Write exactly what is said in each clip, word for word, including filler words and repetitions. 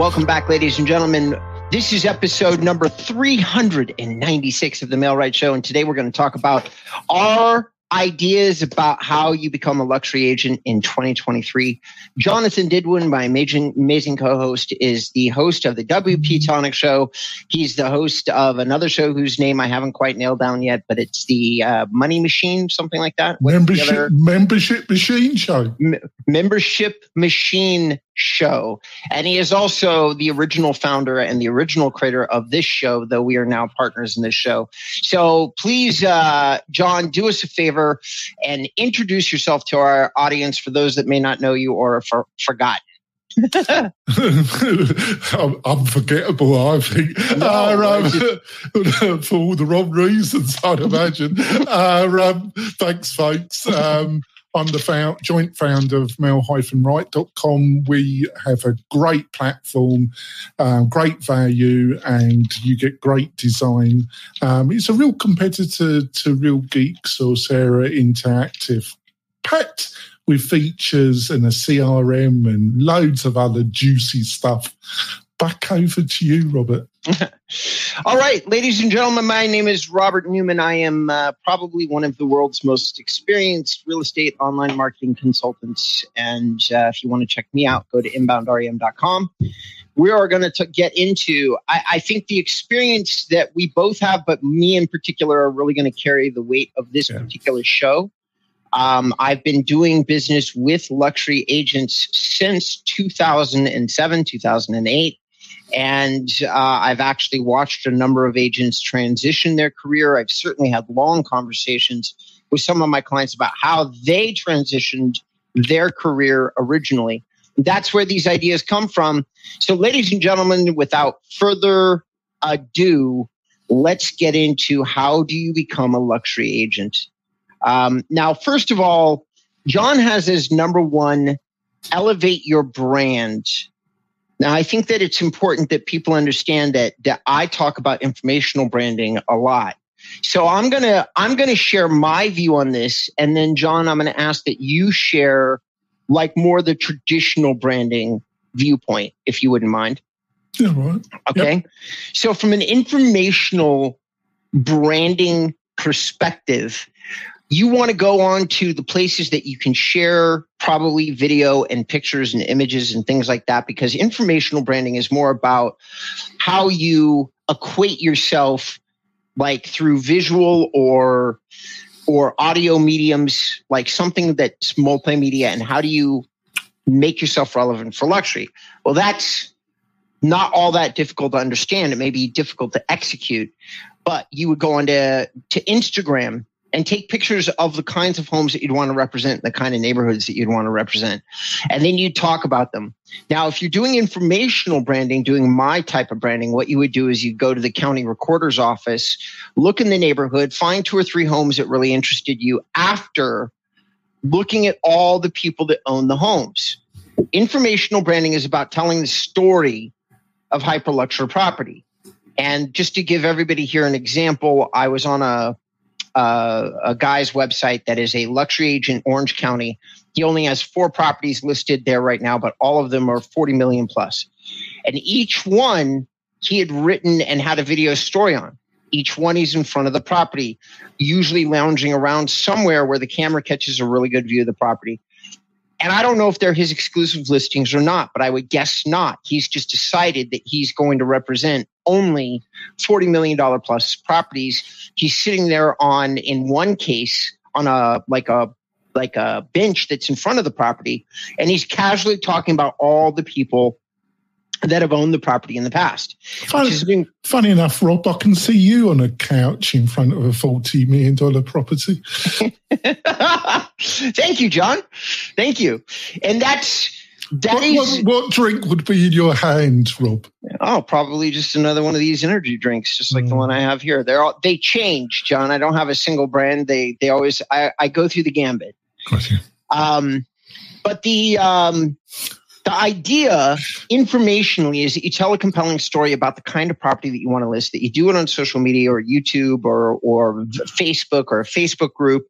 Welcome back, ladies and gentlemen. This is episode number three hundred ninety-six of the Mail-Right Show, and today we're going to talk about our ideas about how you become a luxury agent in twenty twenty-three. Jonathan Denwood, my amazing, amazing co-host, is the host of the W P Tonic Show. He's the host of another show whose name I haven't quite nailed down yet, but it's the uh, Money Machine, something like that. Membership, membership Machine Show. M- membership Machine Show. And he is also the original founder and the original creator of this show, though we are now partners in this show. So please, uh, John, do us a favor and introduce yourself to our audience for those that may not know you or for, forgot. I'm, I'm forgettable, I think, no, uh, um, for all the wrong reasons, I'd imagine. uh, um, thanks, folks. Um, I'm the found, joint founder of mail right dot com. We have a great platform, uh, great value, and you get great design. Um, it's a real competitor to Real Geeks or Sarah Interactive. Packed with features and a C R M and loads of other juicy stuff. Back over to you, Robert. All right, ladies and gentlemen, my name is Robert Newman. I am uh, probably one of the world's most experienced real estate online marketing consultants. And uh, if you want to check me out, go to inbound r e m dot com. We are going to get into, I, I think, the experience that we both have, but me in particular are really going to carry the weight of this yeah. particular show. Um, I've been doing business with luxury agents since two thousand seven, two thousand eight. And uh, I've actually watched a number of agents transition their career. I've certainly had long conversations with some of my clients about how they transitioned their career originally. That's where these ideas come from. So, ladies and gentlemen, without further ado, let's get into how do you become a luxury agent? Um, now, first of all, John has his number one, elevate your brand. Now, I think that it's important that people understand that, that I talk about informational branding a lot. So I'm going to I'm going to share my view on this. And then, John, I'm going to ask that you share like more the traditional branding viewpoint, if you wouldn't mind. Yeah, right. Okay. Yep. So from an informational branding perspective, you want to go on to the places that you can share probably video and pictures and images and things like that, because informational branding is more about how you equate yourself like through visual or or audio mediums, like something that's multimedia, and how do you make yourself relevant for luxury? Well, that's not all that difficult to understand. It may be difficult to execute, but you would go on to, to Instagram and take pictures of the kinds of homes that you'd want to represent, the kind of neighborhoods that you'd want to represent. And then you talk about them. Now, if you're doing informational branding, doing my type of branding, what you would do is you go to the county recorder's office, look in the neighborhood, find two or three homes that really interested you after looking at all the people that own the homes. Informational branding is about telling the story of hyper-luxury property. And just to give everybody here an example, I was on a Uh, a guy's website that is a luxury agent, Orange County. He only has four properties listed there right now, but all of them are forty million plus. And each one he had written and had a video story on. Each one he's in front of the property, usually lounging around somewhere where the camera catches a really good view of the property. And I don't know if they're his exclusive listings or not, but I would guess not. He's just decided that he's going to represent only forty million dollars plus properties. He's sitting there on, in one case, on a like a like a bench that's in front of the property, and he's casually talking about all the people that have owned the property in the past. Funny, been, funny enough, Rob, I can see you on a couch in front of a forty million dollars property. Thank you, John. Thank you. And that's... That what, is, what, what drink would be in your hand, Rob? Oh, probably just another one of these energy drinks, just like mm. the one I have here. They're all, they change, John. I don't have a single brand. They they always... I, I go through the gambit. Got you. Um, but the... Um, The idea informationally is that you tell a compelling story about the kind of property that you want to list, that you do it on social media or YouTube or, or Facebook or a Facebook group,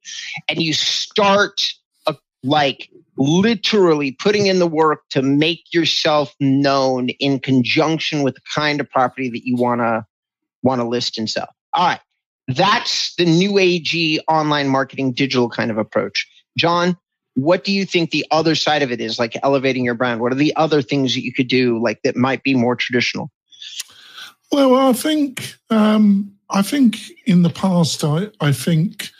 and you start a like literally putting in the work to make yourself known in conjunction with the kind of property that you want to want to list and sell. All right. That's the new agey online marketing, digital kind of approach. John, what do you think the other side of it is, like elevating your brand? What are the other things that you could do, like that might be more traditional? Well, I think um, I think in the past, I, I think,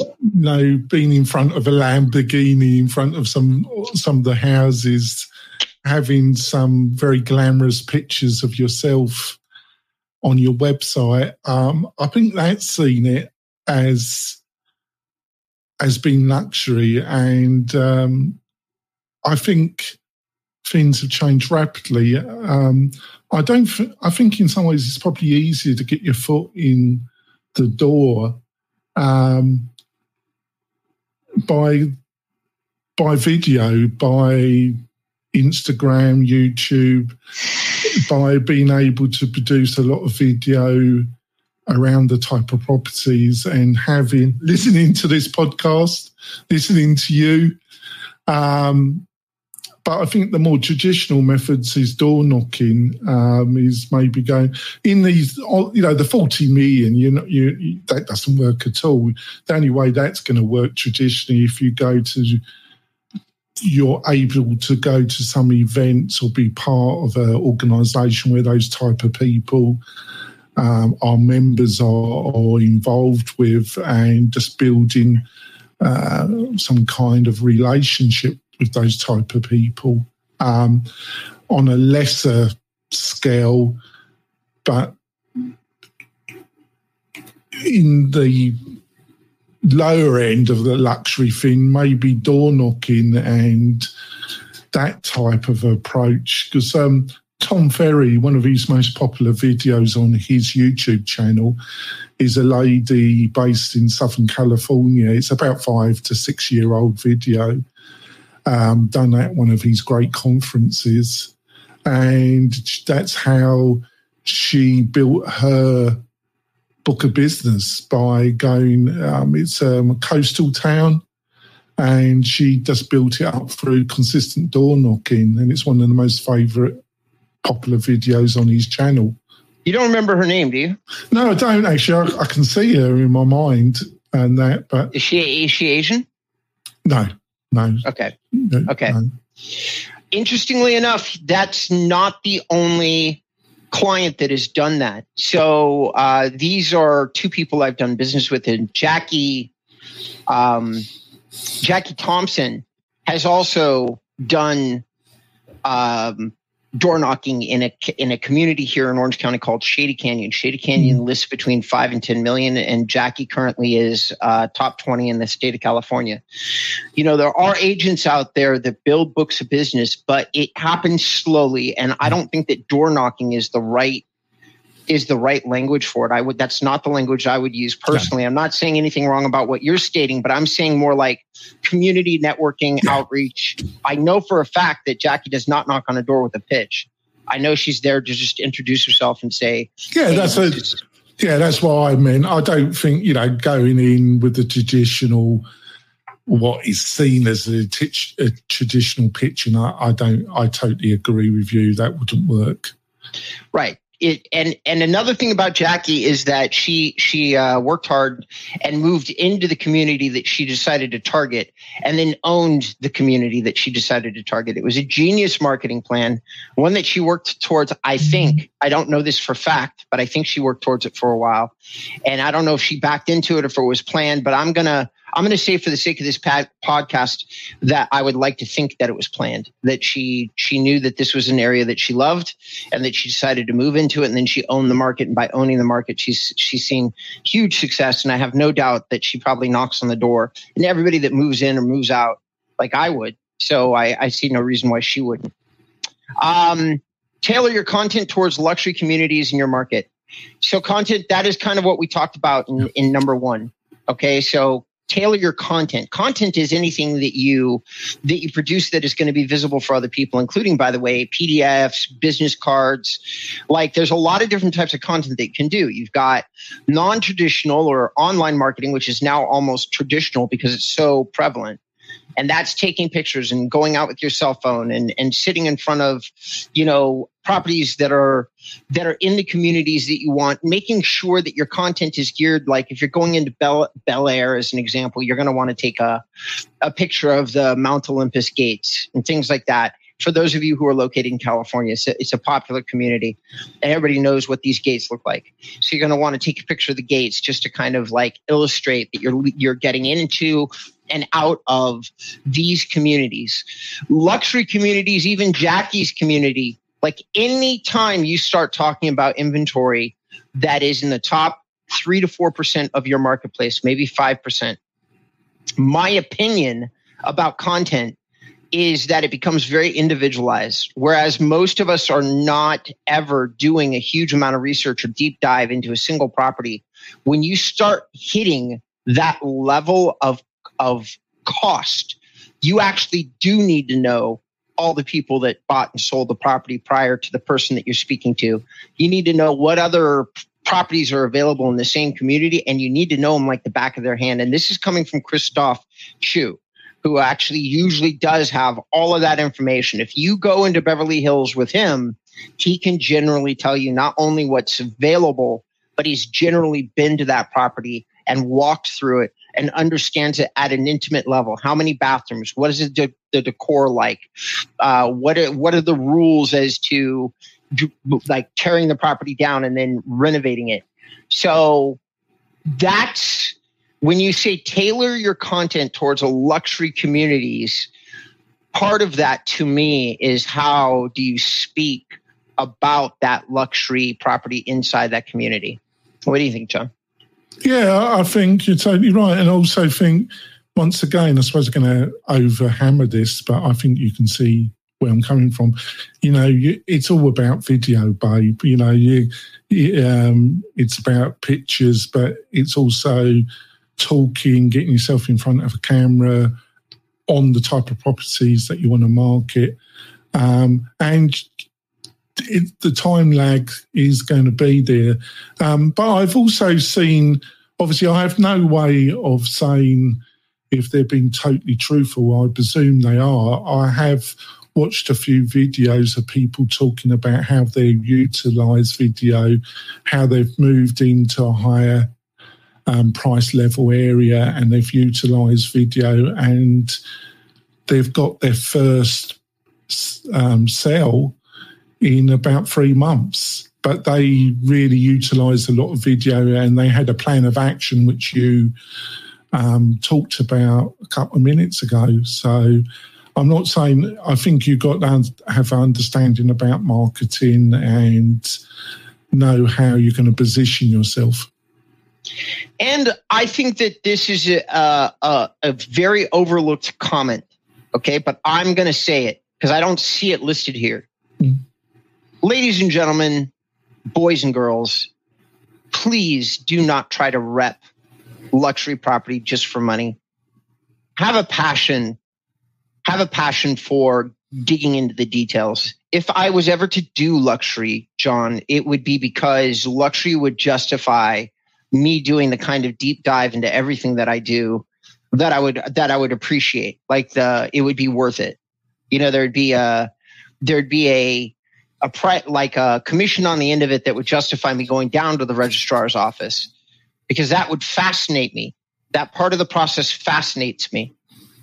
you know, being in front of a Lamborghini, in front of some some of the houses, having some very glamorous pictures of yourself on your website, um, I think that's seen it as as being luxury. And um, I think things have changed rapidly. Um, I don't. Th- I think in some ways it's probably easier to get your foot in the door um, by by video, by Instagram, YouTube, by being able to produce a lot of video around the type of properties and having listening to this podcast, listening to you. Um, But I think the more traditional methods is door knocking, um, is maybe going in these, you know, the forty million, you know, you, that doesn't work at all. The only way that's going to work traditionally, if you go to, you're able to go to some events or be part of an organisation where those type of people um, are members or, or involved with, and just building uh, some kind of relationship with those type of people um, on a lesser scale, but in the lower end of the luxury thing, maybe door knocking and that type of approach. Because um, Tom Ferry, one of his most popular videos on his YouTube channel, is a lady based in Southern California. It's about five to six year old video. Um, done at one of his great conferences, and that's how she built her book of business, by going, um, it's um, a coastal town, and she just built it up through consistent door knocking, and it's one of the most favourite popular videos on his channel. You don't remember her name, do you? No, I don't actually. I, I can see her in my mind and that, but... Is she, is she Asian? No. No. Okay. No, okay. No. Interestingly enough, that's not the only client that has done that. So uh, these are two people I've done business with, and Jackie, um, Jackie Thompson has also done um, door knocking in a in a community here in Orange County called Shady Canyon. Shady Canyon mm. lists between five and ten million, and Jackie currently is uh, top twenty in the state of California. You know, there are agents out there that build books of business, but it happens slowly, and I don't think that door knocking is the right is the right language for it. I would that's not the language I would use personally. Yeah. I'm not saying anything wrong about what you're stating, but I'm saying more like community networking, yeah. outreach. I know for a fact that Jackie does not knock on a door with a pitch. I know she's there to just introduce herself and say, yeah, hey, that's a, is- yeah, that's what I mean. I don't think, you know, going in with the traditional, what is seen as a, t- a traditional pitch, and I, I don't, I totally agree with you. That wouldn't work. Right. It, and and another thing about Jackie is that she she uh, worked hard and moved into the community that she decided to target, and then owned the community that she decided to target. It was a genius marketing plan, one that she worked towards, I think. I don't know this for fact, but I think she worked towards it for a while. And I don't know if she backed into it or if it was planned, but I'm going to I'm going to say for the sake of this pad- podcast that I would like to think that it was planned, that she she knew that this was an area that she loved and that she decided to move into it. And then she owned the market. And by owning the market, she's she's seen huge success. And I have no doubt that she probably knocks on the door and everybody that moves in or moves out, like I would. So I, I see no reason why she wouldn't. Um, tailor your content towards luxury communities in your market. So content, that is kind of what we talked about in, in number one. Okay, so tailor your content. Content is anything that you that you produce that is going to be visible for other people, including, by the way, P D Fs, business cards. Like, there's a lot of different types of content that you can do. You've got non-traditional or online marketing, which is now almost traditional because it's so prevalent. And that's taking pictures and going out with your cell phone and, and sitting in front of, you know, properties that are that are in the communities that you want, making sure that your content is geared. Like if you're going into Bel, Bel Air, as an example, you're going to want to take a, a picture of the Mount Olympus gates and things like that. For those of you who are located in California, it's a, it's a popular community and everybody knows what these gates look like. So you're going to want to take a picture of the gates just to kind of like illustrate that you're you're getting into and out of these communities. Luxury communities, even Jackie's community, like any time you start talking about inventory that is in the top three to four percent of your marketplace, maybe five percent, my opinion about content is that it becomes very individualized, whereas most of us are not ever doing a huge amount of research or deep dive into a single property. When you start hitting that level of, of cost, you actually do need to know all the people that bought and sold the property prior to the person that you're speaking to. You need to know what other properties are available in the same community, and you need to know them like the back of their hand. And this is coming from Christoph Chu, who actually usually does have all of that information. If you go into Beverly Hills with him, he can generally tell you not only what's available, but he's generally been to that property and walked through it and understands it at an intimate level. How many bathrooms? What is the, the decor like? Uh, what are, what are the rules as to like tearing the property down and then renovating it? So that's... when you say tailor your content towards a luxury communities, part of that to me is how do you speak about that luxury property inside that community? What do you think, John? Yeah, I think you're totally right. And I also think, once again, I suppose I'm going to over-hammer this, but I think you can see where I'm coming from. You know, you, it's all about video, babe. You know, you, you um, it's about pictures, but it's also talking, getting yourself in front of a camera on the type of properties that you want to market. Um, and it, the time lag is going to be there. Um, but I've also seen, obviously, I have no way of saying if they're being totally truthful. I presume they are. I have watched a few videos of people talking about how they utilize video, how they've moved into a higher Um, price level area, and they've utilised video, and they've got their first um, sale in about three months. But they really utilised a lot of video, and they had a plan of action which you um, talked about a couple of minutes ago. So I'm not saying, I think you've got to have an understanding about marketing and know how you're going to position yourself. And I think that this is a, a, a very overlooked comment, okay? But I'm going to say it because I don't see it listed here. Mm. Ladies and gentlemen, boys and girls, please do not try to rep luxury property just for money. Have a passion. Have a passion for digging into the details. If I was ever to do luxury, John, it would be because luxury would justify me doing the kind of deep dive into everything that I do that I would, that I would appreciate. Like the, it would be worth it. You know, there'd be a, there'd be a, a pri- like a commission on the end of it that would justify me going down to the registrar's office, because that would fascinate me. That part of the process fascinates me.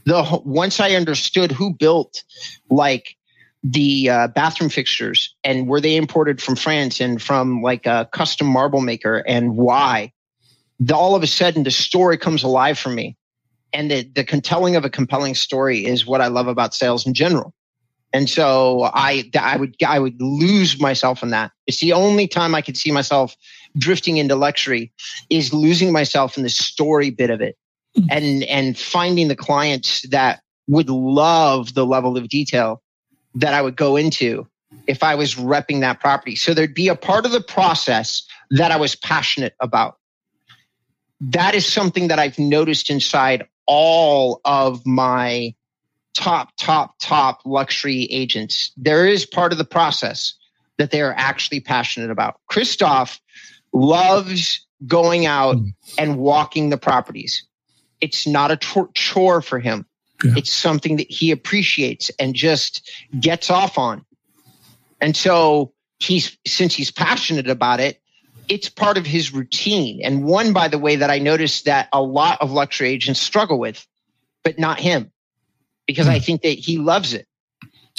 The, once I understood who built like the uh, bathroom fixtures and were they imported from France and from like a custom marble maker and why, the, all of a sudden the story comes alive for me. And the, the telling of a compelling story is what I love about sales in general. And so I, I would, I would lose myself in that. It's the only time I could see myself drifting into luxury is losing myself in the story bit of it, mm-hmm. and, and finding the clients that would love the level of detail that I would go into if I was repping that property. So there'd be a part of the process that I was passionate about. That is something that I've noticed inside all of my top, top, top luxury agents. There is part of the process that they are actually passionate about. Christoph loves going out and walking the properties. It's not a chore for him. Yeah. It's something that he appreciates and just gets off on. And so he's, since he's passionate about it, it's part of his routine. And one, by the way, that I noticed that a lot of luxury agents struggle with, but not him, because mm. I think that he loves it.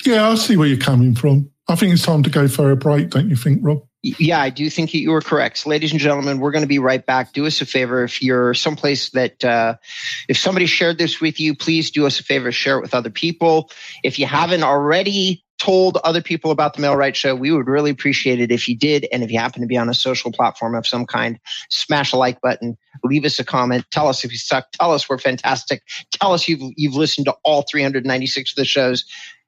Yeah, I see where you're coming from. I think it's time to go for a break, don't you think, Rob? Yeah, I do think you were correct. So, ladies and gentlemen, we're going to be right back. Do us a favor. If you're someplace that, uh, if somebody shared this with you, please do us a favor, share it with other people. If you haven't already told other people about the Mail-Right Show, we would really appreciate it if you did. And if you happen to be on a social platform of some kind, smash a like button, leave us a comment, tell us if you suck, tell us we're fantastic, tell us you've, you've listened to all three hundred ninety-six of the shows.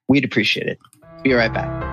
We'd appreciate it. Be right back.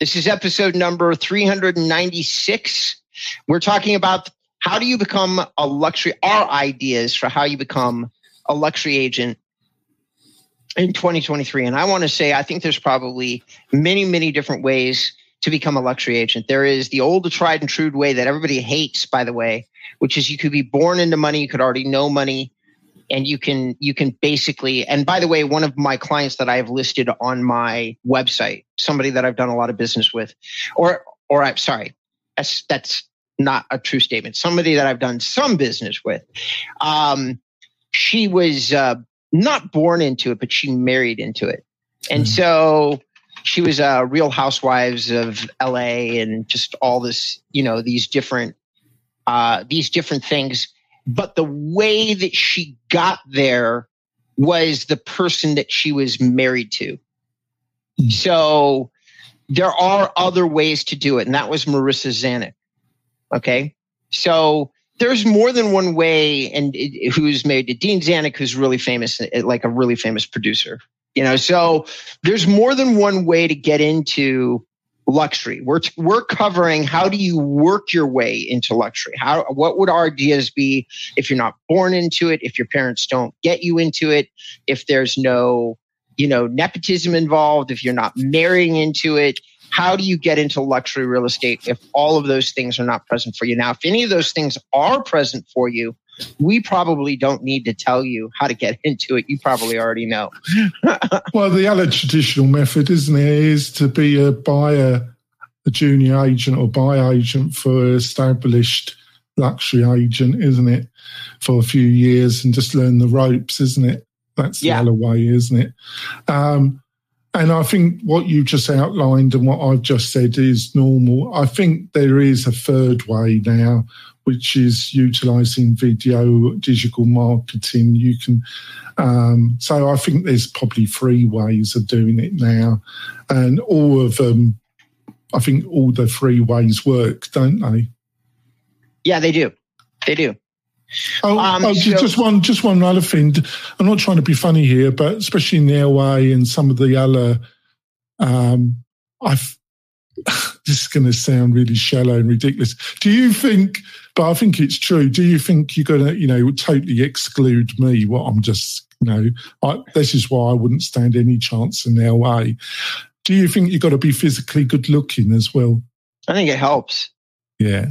This is episode number three hundred ninety-six. We're talking about how do you become a luxury, our ideas for how you become a luxury agent in twenty twenty-three. And I want to say, I think there's probably many, many different ways to become a luxury agent. There is the old tried and true way that everybody hates, by the way, which is you could be born into money, you could already know money, and you can you can basically, and by the way, one of my clients that I have listed on my website, somebody that I've done a lot of business with, or or I'm sorry, that's that's not a true statement. Somebody that I've done some business with, um, she was uh, not born into it, but she married into it, and mm. so she was a uh, Real Housewives of L A and just all this, you know, these different uh, these different things. But the way that she got there was the person that she was married to. So there are other ways to do it. And that was Marissa Zanuck. Okay. So there's more than one way. And it, who's married to Dean Zanuck, who's really famous, like a really famous producer, you know, so there's more than one way to get into luxury. We're we're covering how do you work your way into luxury? How what would our ideas be if you're not born into it, if your parents don't get you into it, if there's no, you know, nepotism involved, if you're not marrying into it? How do you get into luxury real estate if all of those things are not present for you? Now, if any of those things are present for you, we probably don't need to tell you how to get into it. You probably already know. Well, the other traditional method, isn't it, is to be a buyer, a junior agent or buyer agent for an established luxury agent, isn't it, for a few years and just learn the ropes, isn't it? That's yeah. the other way, isn't it? Um, and I think what you just outlined and what I've just said is normal. I think there is a third way now, which is utilising video, digital marketing. You can, um, so I think there's probably three ways of doing it now, and all of them, I think all the three ways work, don't they? Yeah, they do. They do. Oh, um, oh so- just one, just one other thing. I'm not trying to be funny here, but especially in the L A and some of the other, um, I've. This is going to sound really shallow and ridiculous. Do you think, but I think it's true, do you think you're going to, you know, totally exclude me? Well, I'm just, you know, I, this is why I wouldn't stand any chance in L A. Do you think you've got to be physically good looking as well? I think it helps. Yeah.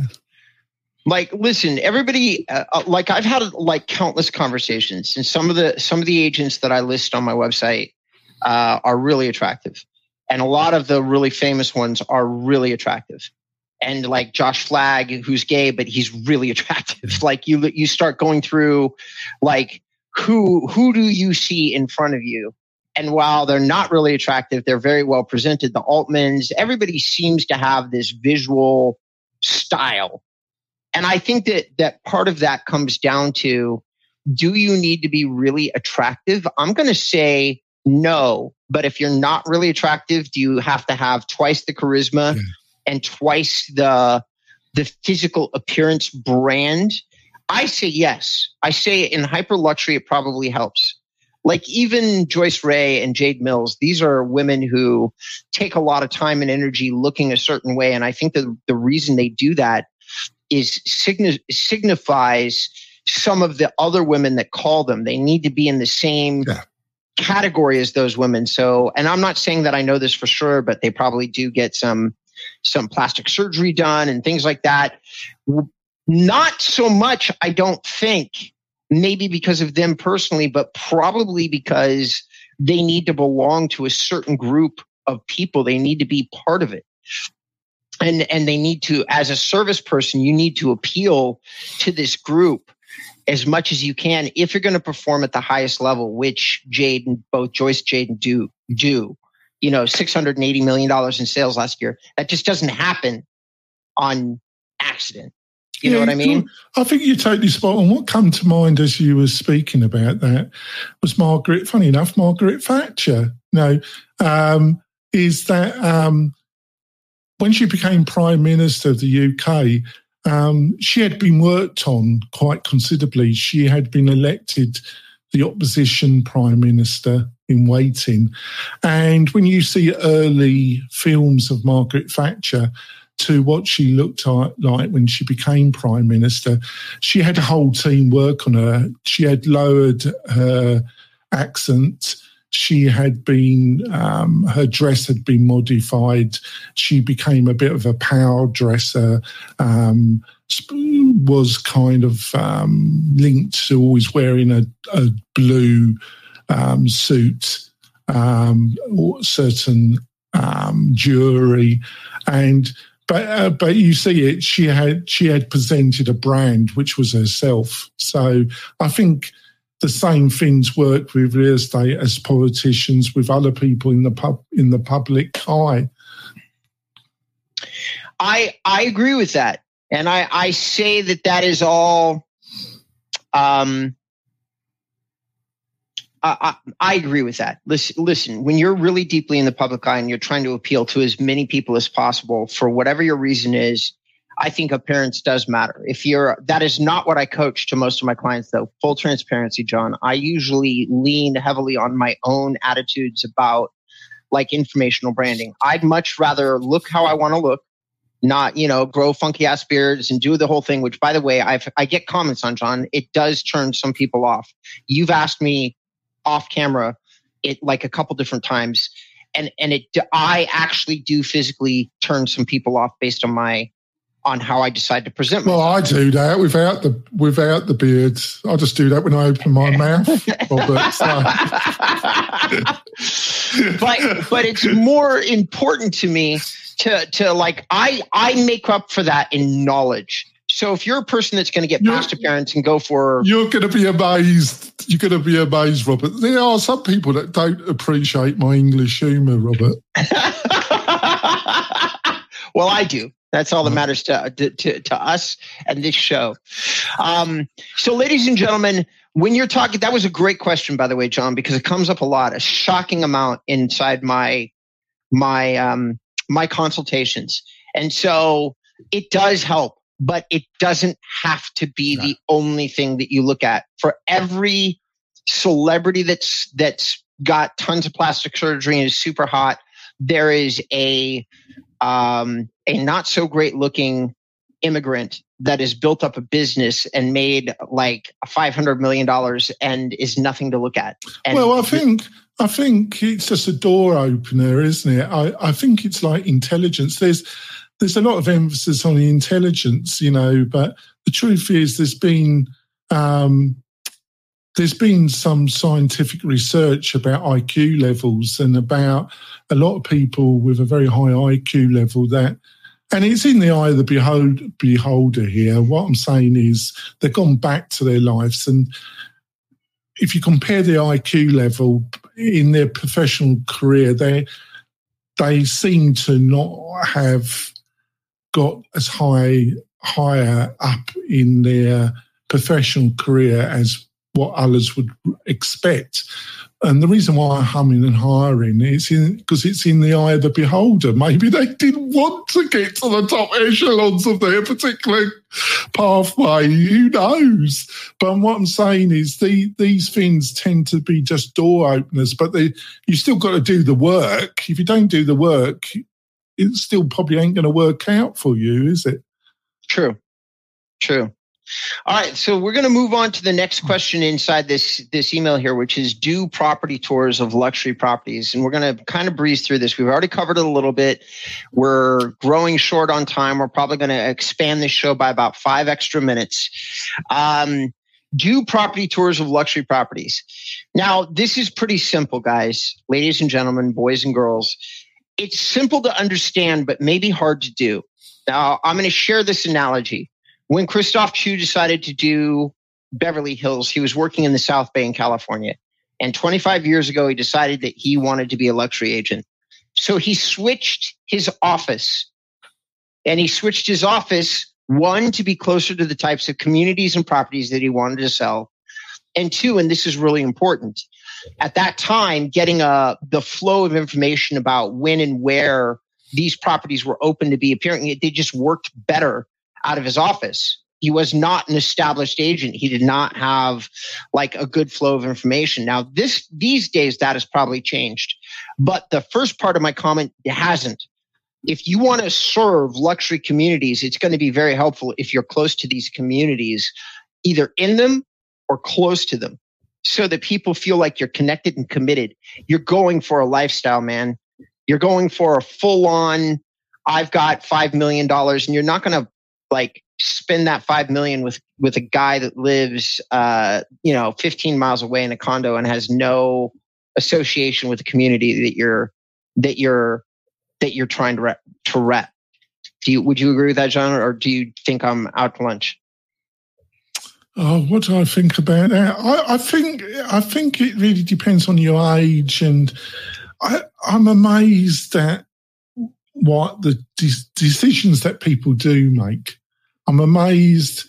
Like, listen, everybody, uh, like I've had like countless conversations, and some of the, some of the agents that I list on my website uh, are really attractive. And a lot of the really famous ones are really attractive. And like Josh Flagg, who's gay, but he's really attractive. Like you you start going through like who who do you see in front of you? And while they're not really attractive, they're very well presented. The Altmans, everybody seems to have this visual style. And I think that that part of that comes down to, do you need to be really attractive? I'm going to say no. But if you're not really attractive, do you have to have twice the charisma yeah. and twice the the physical appearance brand? I say yes. I say in hyper luxury, it probably helps. Like even Joyce Ray and Jade Mills, these are women who take a lot of time and energy looking a certain way. And I think that the reason they do that is signi- signifies some of the other women that call them. They need to be in the same yeah. category as those women. So, and I'm not saying that I know this for sure, but they probably do get some some plastic surgery done and things like that. Not so much, I don't think, maybe because of them personally, but probably because they need to belong to a certain group of people. They need to be part of it. And and they need to, as a service person, you need to appeal to this group as much as you can if you're going to perform at the highest level, which Jade and both Joyce Jade and do do. You know, six hundred eighty million dollars in sales last year. That just doesn't happen on accident. You yeah, know what I mean? I think you're totally spot on. What came to mind as you were speaking about that was Margaret, funny enough, Margaret Thatcher. No, um, is that um, when she became Prime Minister of the U K, um, she had been worked on quite considerably. She had been elected the opposition Prime Minister in waiting. And when you see early films of Margaret Thatcher to what she looked like when she became Prime Minister, she had a whole team work on her. She had lowered her accent. She had been, um, her dress had been modified. She became a bit of a power dresser, um, was kind of um, linked to always wearing a, a blue Um, suit, um, or certain um, jewelry, and but uh, but you see it. She had she had presented a brand which was herself. So I think the same things work with real estate as politicians, with other people in the pub in the public eye. I I agree with that, and I I say that that is all. Um, I, I agree with that. Listen, listen, when you're really deeply in the public eye and you're trying to appeal to as many people as possible for whatever your reason is, I think appearance does matter. If you're, that is not what I coach to most of my clients, though. Full transparency, John. I usually lean heavily on my own attitudes about like informational branding. I'd much rather look how I want to look, not, you know, grow funky ass beards and do the whole thing, which by the way, I've, I get comments on, John. It does turn some people off. You've asked me off camera it like a couple different times, and and it I actually do physically turn some people off based on my on how I decide to present myself. Well, I do that without the without the beards. I just do that when I open my mouth. Robert, so. but but it's more important to me to to like I I make up for that in knowledge. So if you're a person that's going to get past appearance and go for... You're going to be amazed. You're going to be amazed, Robert. There are some people that don't appreciate my English humour, Robert. Well, I do. That's all that matters to, to, to us and this show. Um, so ladies and gentlemen, when you're talking... That was a great question, by the way, John, because it comes up a lot, a shocking amount inside my my um, my consultations. And so it does help. But it doesn't have to be no. the only thing that you look at. For every celebrity that's that's got tons of plastic surgery and is super hot, there is a um, a not so great looking immigrant that has built up a business and made like five hundred million dollars and is nothing to look at. And well, I think I think it's just a door opener, isn't it? I, I think it's like intelligence. There's There's a lot of emphasis on the intelligence, you know, but the truth is there's been um, there's been some scientific research about I Q levels and about a lot of people with a very high I Q level that, and it's in the eye of the behold, beholder here. What I'm saying is they've gone back to their lives, and if you compare the I Q level in their professional career, they they seem to not have got as high higher up in their professional career as what others would expect. And the reason why I'm humming and hiring is because it's in the eye of the beholder. Maybe they didn't want to get to the top echelons of their particular pathway. Who knows? But what I'm saying is the, these things tend to be just door openers, but they, you still got to do the work. If you don't do the work, it still probably ain't going to work out for you, is it? True, true. All right, so we're going to move on to the next question inside this this email here, which is do property tours of luxury properties. And we're going to kind of breeze through this. We've already covered it a little bit. We're growing short on time. We're probably going to expand this show by about five extra minutes. Um, do property tours of luxury properties. Now, this is pretty simple, guys, ladies and gentlemen, boys and girls. It's simple to understand, but maybe hard to do. Now, I'm going to share this analogy. When Christoph Chu decided to do Beverly Hills, he was working in the South Bay in California. And twenty-five years ago, he decided that he wanted to be a luxury agent. So he switched his office. And he switched his office, one, to be closer to the types of communities and properties that he wanted to sell. And two, and this is really important, at that time, getting a, the flow of information about when and where these properties were open to be appearing, they just worked better out of his office. He was not an established agent. He did not have like a good flow of information. Now, this these days, that has probably changed. But the first part of my comment hasn't. If you want to serve luxury communities, it's going to be very helpful if you're close to these communities, either in them or close to them, so that people feel like you're connected and committed. You're going for a lifestyle, man. You're going for a full-on, I've got five million dollars, and you're not going to like spend that five million dollars with, with a guy that lives, uh, you know, fifteen miles away in a condo and has no association with the community that you're, that you're, that you're trying to rep, to rep. Do you, would you agree with that, John, or do you think I'm out to lunch? Oh, what do I think about that? I, I think, I think it really depends on your age, and I, I'm amazed at what the de- decisions that people do make. I'm amazed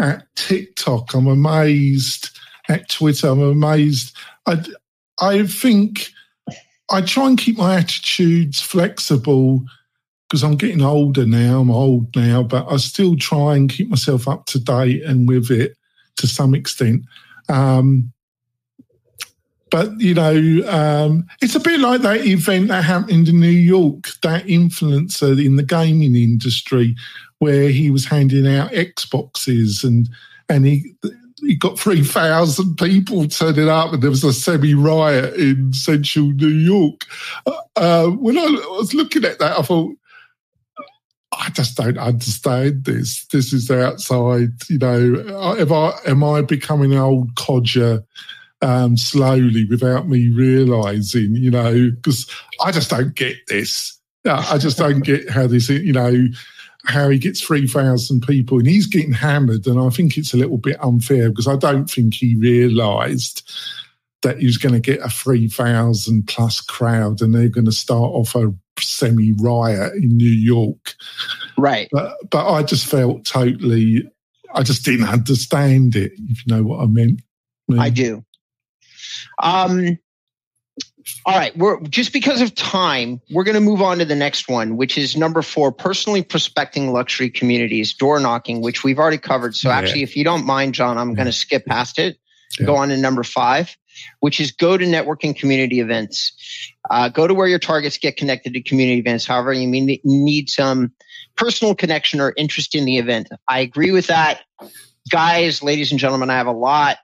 at TikTok. I'm amazed at Twitter. I'm amazed. I, I think I try and keep my attitudes flexible because I'm getting older now. I'm old now, but I still try and keep myself up to date and with it to some extent. Um, But, you know, um, it's a bit like that event that happened in New York, that influencer in the gaming industry where he was handing out Xboxes and and he he got three thousand people turning up and there was a semi-riot in central New York. Uh, when I was looking at that, I thought, I just don't understand this. This is outside, you know. If I, am I becoming an old codger? Um, slowly, without me realising, you know, because I just don't get this. I just don't get how this, you know, how he gets three thousand people and he's getting hammered. And I think it's a little bit unfair because I don't think he realised that he was going to get a three thousand plus crowd and they're going to start off a semi-riot in New York. Right. But, but I just felt totally, I just didn't understand it, if you know what I mean. I, mean, I do. Um, all right, we're just because of time, we're going to move on to the next one, which is number four, personally prospecting luxury communities, door knocking, which we've already covered. So yeah. Actually, if you don't mind, John, I'm yeah. going to skip past it, yeah. go on to number five, which is go to networking community events. Uh, go to where your targets get connected to community events. However, you mean need some personal connection or interest in the event. I agree with that. Guys, ladies and gentlemen, I have a lot.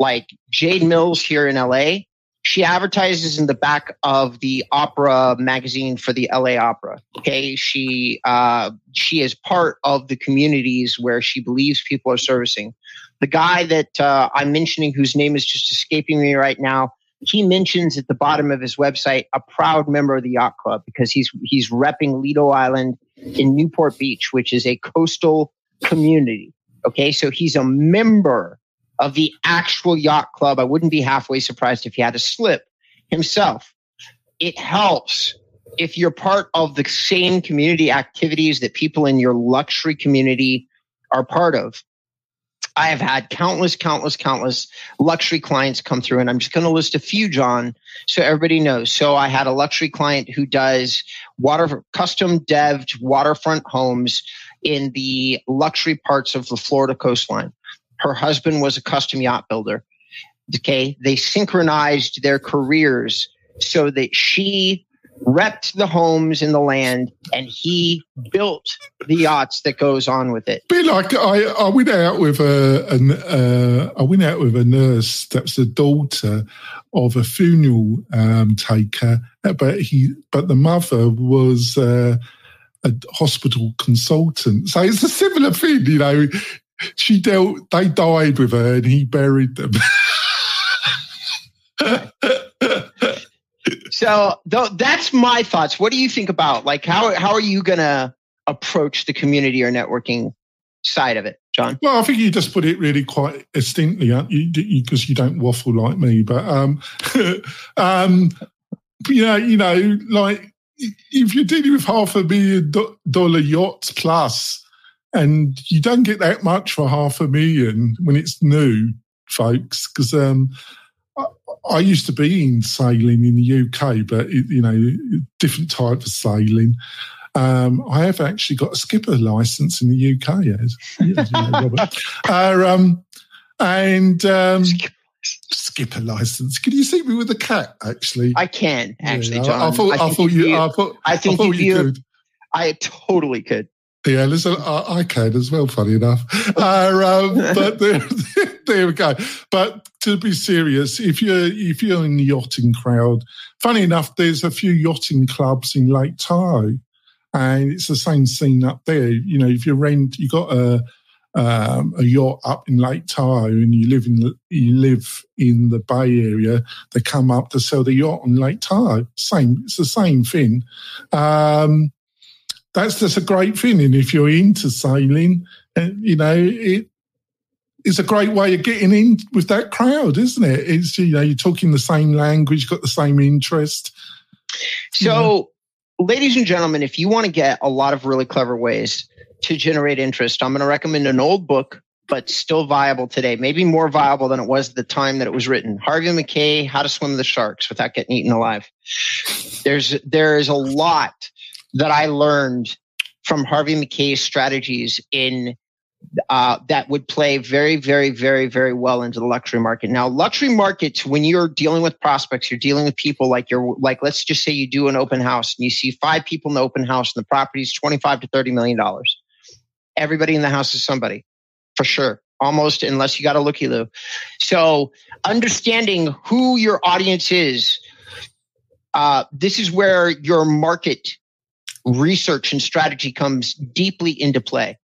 Like Jade Mills here in L A, she advertises in the back of the opera magazine for the L A Opera. Okay, she uh, she is part of the communities where she believes people are servicing. The guy that uh, I'm mentioning, whose name is just escaping me right now, he mentions at the bottom of his website a proud member of the yacht club because he's he's repping Lido Island in Newport Beach, which is a coastal community. Okay, so he's a member of the actual yacht club. I wouldn't be halfway surprised if he had a slip himself. It helps if you're part of the same community activities that people in your luxury community are part of. I have had countless, countless, countless luxury clients come through, and I'm just going to list a few, John, so everybody knows. So I had a luxury client who does water custom dev'd waterfront homes in the luxury parts of the Florida coastline. Her husband was a custom yacht builder. Okay, they synchronized their careers so that she repped the homes in the land, and he built the yachts that goes on with it. Be like I, I went out with a, an, uh, I went out with a nurse that's the daughter of a funeral um, taker, but he, but the mother was uh, a hospital consultant. So it's a similar thing, you know. She dealt. They died with her, and he buried them. So th- that's my thoughts. What do you think about, like, how how are you going to approach the community or networking side of it, John? Well, I think you just put it really quite distinctly, aren't you? Because you, you don't waffle like me. But um, um, you know, you know, like if you're dealing with half a million do- dollar yachts plus, and you don't get that much for half a million when it's new, folks, because um. I used to be in sailing in the U K, but, it, you know, different type of sailing. Um, I have actually got a skipper licence in the U K, as, as you know, Robert. Uh, um, and um, skipper licence. Can you see me with a cat, actually? I can, actually, yeah, John. I, I thought, I I thought you, you I thought, I think I thought you, you could. I totally could. Yeah, listen, I, I can as well, funny enough. Uh, um, but there, there we go. But to be serious, if you're, if you're in the yachting crowd, funny enough, there's a few yachting clubs in Lake Tahoe, and it's the same scene up there. You know, if you rent, you got a, um, a yacht up in Lake Tahoe and you live in, you live in the Bay Area, they come up to sell the yacht on Lake Tahoe. Same, it's the same thing. Um, That's just a great thing, and if you're into sailing, and you know, it it's a great way of getting in with that crowd, isn't it? It's, you know, you're talking the same language, got the same interest. So, yeah. Ladies and gentlemen, if you want to get a lot of really clever ways to generate interest, I'm going to recommend an old book, but still viable today, maybe more viable than it was at the time that it was written. Harvey McKay, How to Swim the Sharks Without Getting Eaten Alive. There's there is a lot that I learned from Harvey McKay's strategies in uh, that would play very, very, very, very well into the luxury market. Now, luxury markets, when you're dealing with prospects, you're dealing with people like you're like, let's just say you do an open house and you see five people in the open house and the property's twenty-five to thirty million dollars. Everybody in the house is somebody, for sure. Almost, unless you got a looky-loo. So understanding who your audience is, uh, this is where your market research and strategy comes deeply into play.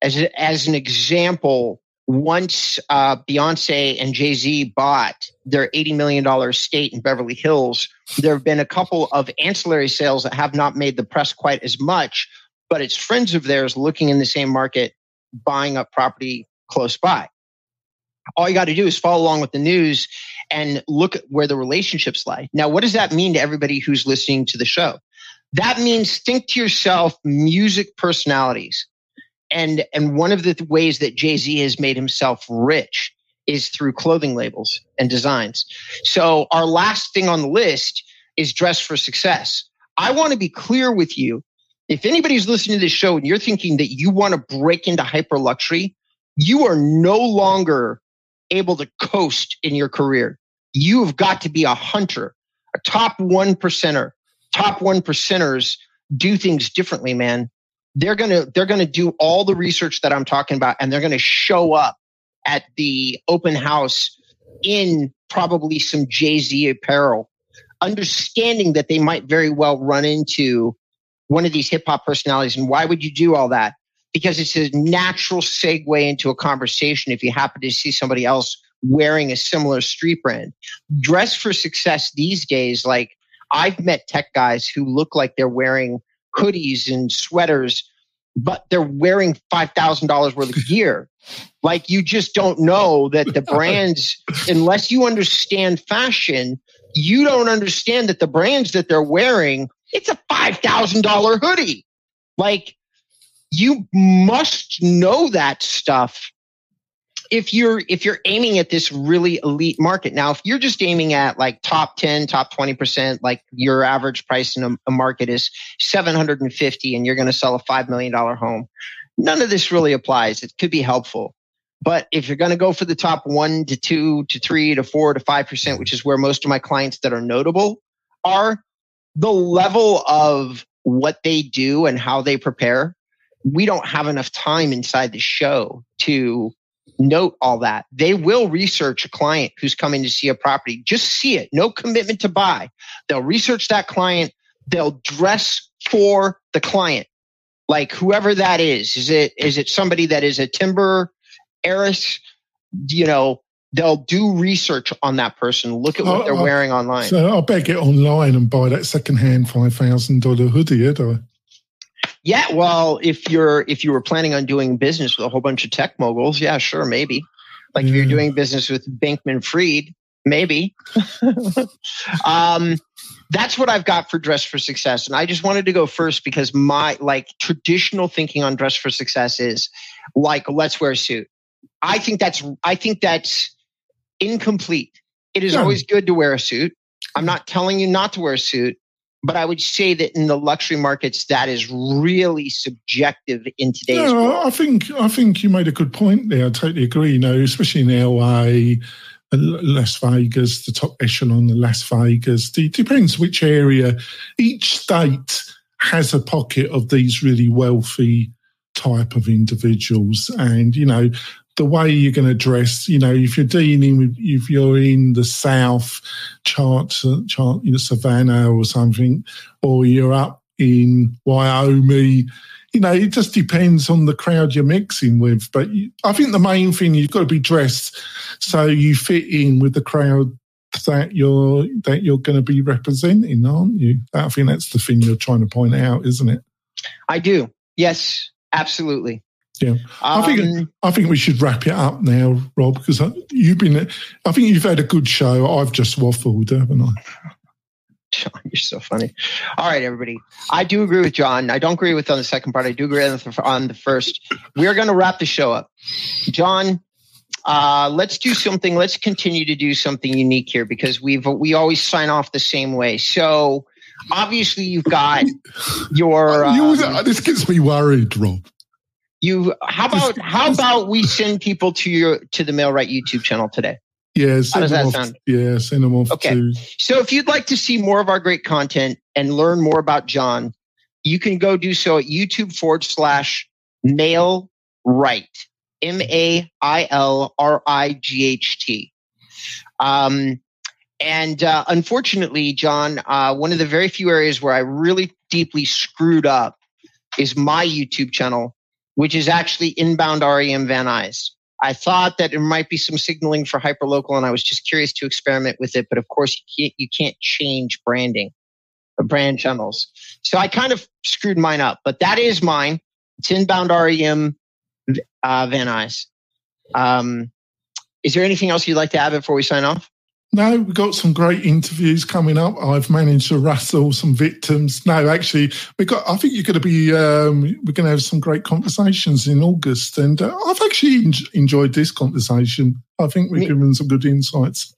As, as an example, once uh, Beyonce and Jay-Z bought their eighty million dollars estate in Beverly Hills, there have been a couple of ancillary sales that have not made the press quite as much, but it's friends of theirs looking in the same market, buying up property close by. All you got to do is follow along with the news and look at where the relationships lie. Now, what does that mean to everybody who's listening to the show? That means think to yourself music personalities. And and one of the th- ways that Jay-Z has made himself rich is through clothing labels and designs. So our last thing on the list is dress for success. I want to be clear with you. If anybody's listening to this show and you're thinking that you want to break into hyper luxury, you are no longer able to coast in your career. You've got to be a hunter, a top one percenter. Top one percenters do things differently, man. They're gonna they're gonna do all the research that I'm talking about, and they're gonna show up at the open house in probably some Jay-Z apparel, understanding that they might very well run into one of these hip hop personalities. And why would you do all that? Because it's a natural segue into a conversation if you happen to see somebody else wearing a similar street brand. Dress for success these days, like, I've met tech guys who look like they're wearing hoodies and sweaters, but they're wearing five thousand dollars worth of gear. Like, you just don't know that the brands, unless you understand fashion, you don't understand that the brands that they're wearing, it's a five thousand dollars hoodie. Like, you must know that stuff if you're if you're aiming at this really elite market. Now, if you're just aiming at like top ten, top twenty percent, like your average price in a, a market is seven hundred fifty and you're going to sell a five million dollars home, none of this really applies. It could be helpful. But if you're going to go for the top one to two to three to four to five percent, which is where most of my clients that are notable are, the level of what they do and how they prepare, we don't have enough time inside the show to note all that. They will research a client who's coming to see a property. Just see it. No commitment to buy. They'll research that client. They'll dress for the client. Like whoever that is, is it is it somebody that is a timber heiress? You know, they'll do research on that person. Look at what I'll, they're I'll, wearing online. So I better get online and buy that secondhand five thousand dollar hoodie, had I? Yeah, well, if you're if you were planning on doing business with a whole bunch of tech moguls, yeah, sure, maybe. Like yeah. if you're doing business with Bankman-Fried, maybe. um, That's what I've got for Dress for Success. And I just wanted to go first because my like traditional thinking on Dress for Success is like, let's wear a suit. I think that's I think that's incomplete. It is yeah. always good to wear a suit. I'm not telling you not to wear a suit, but I would say that in the luxury markets, that is really subjective in today's yeah, world. I think I think you made a good point there. I totally agree. You know, especially in L A, Las Vegas, the top echelon of Las Vegas. It depends which area. Each state has a pocket of these really wealthy type of individuals. And, you know, the way you're going to dress, you know, if you're dealing with, if you're in the South, chart, chart, you know, Savannah or something, or you're up in Wyoming, you know, it just depends on the crowd you're mixing with. But you, I think the main thing, you've got to be dressed so you fit in with the crowd that you're that you're going to be representing, aren't you? I think that's the thing you're trying to point out, isn't it? I do. Yes, absolutely. Yeah, um, I think I think we should wrap it up now, Rob, because I, you've been. I think you've had a good show. I've just waffled, haven't I? John, you're so funny. All right, everybody. I do agree with John. I don't agree with on the second part. I do agree on the first. We're going to wrap the show up. John, uh, let's do something. Let's continue to do something unique here because we've we always sign off the same way. So obviously, you've got your. Um, you, this gets me worried, Rob. You how about how about we send people to your to the Mail-Right YouTube channel today? Yeah, send how does that off, sound? Yeah, send them off. Okay, to... so if you'd like to see more of our great content and learn more about John, you can go do so at YouTube forward slash Mail-Right M A I L R I G H T. Um, and uh, unfortunately, John, uh, one of the very few areas where I really deeply screwed up is my YouTube channel, which is actually Inbound R E M Van Nuys. I thought that there might be some signaling for hyperlocal, and I was just curious to experiment with it. But of course, you can't, you can't change branding, brand channels. So I kind of screwed mine up, but that is mine. It's Inbound R E M uh, Van Nuys. Um, is there anything else you'd like to add before we sign off? No, we've got some great interviews coming up. I've managed to wrestle some victims. No, actually, we got. I think you're going to be. Um, we're going to have some great conversations in August, and uh, I've actually en- enjoyed this conversation. I think we've Me- given some good insights.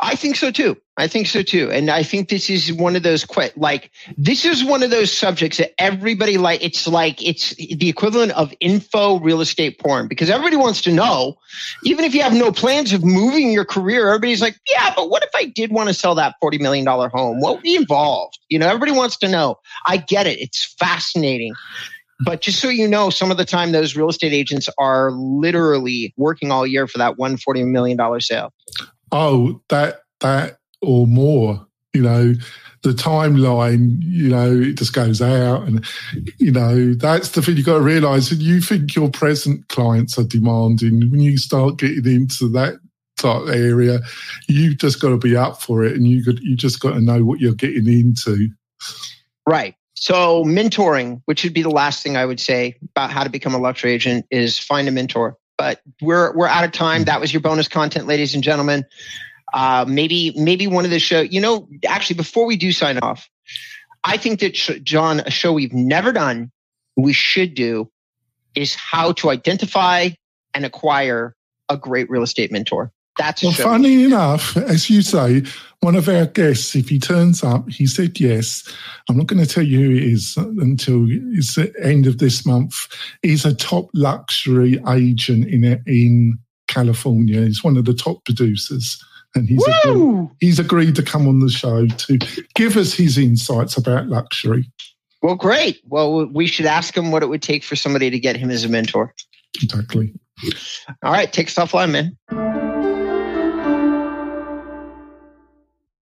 I think so too. I think so too, and I think this is one of those que- like this is one of those subjects that everybody like. It's like it's the equivalent of info real estate porn because everybody wants to know. Even if you have no plans of moving your career, everybody's like, yeah, but what if I did want to sell that forty million dollars home? What would be involved? You know, everybody wants to know. I get it. It's fascinating. But just so you know, some of the time those real estate agents are literally working all year for that one forty million dollars sale. Oh, that that or more, you know, the timeline, you know, it just goes out. And, you know, that's the thing you've got to realize. And you think your present clients are demanding. When you start getting into that type of area, you've just got to be up for it. And you could, you just got to know what you're getting into. Right. So mentoring, which would be the last thing I would say about how to become a luxury agent, is find a mentor. But we're we're out of time. That was your bonus content, ladies and gentlemen. Uh, maybe maybe one of the show. You know, actually, before we do sign off, I think that sh- John, a show we've never done, we should do, is how to identify and acquire a great real estate mentor. That's well, funny enough, as you say, one of our guests, if he turns up, he said yes. I'm not going to tell you who it is until it's the end of this month. He's a top luxury agent in in California. He's one of the top producers. And he's agreed, he's agreed to come on the show to give us his insights about luxury. Well, great. Well, we should ask him what it would take for somebody to get him as a mentor. Exactly. All right. Take us offline, man.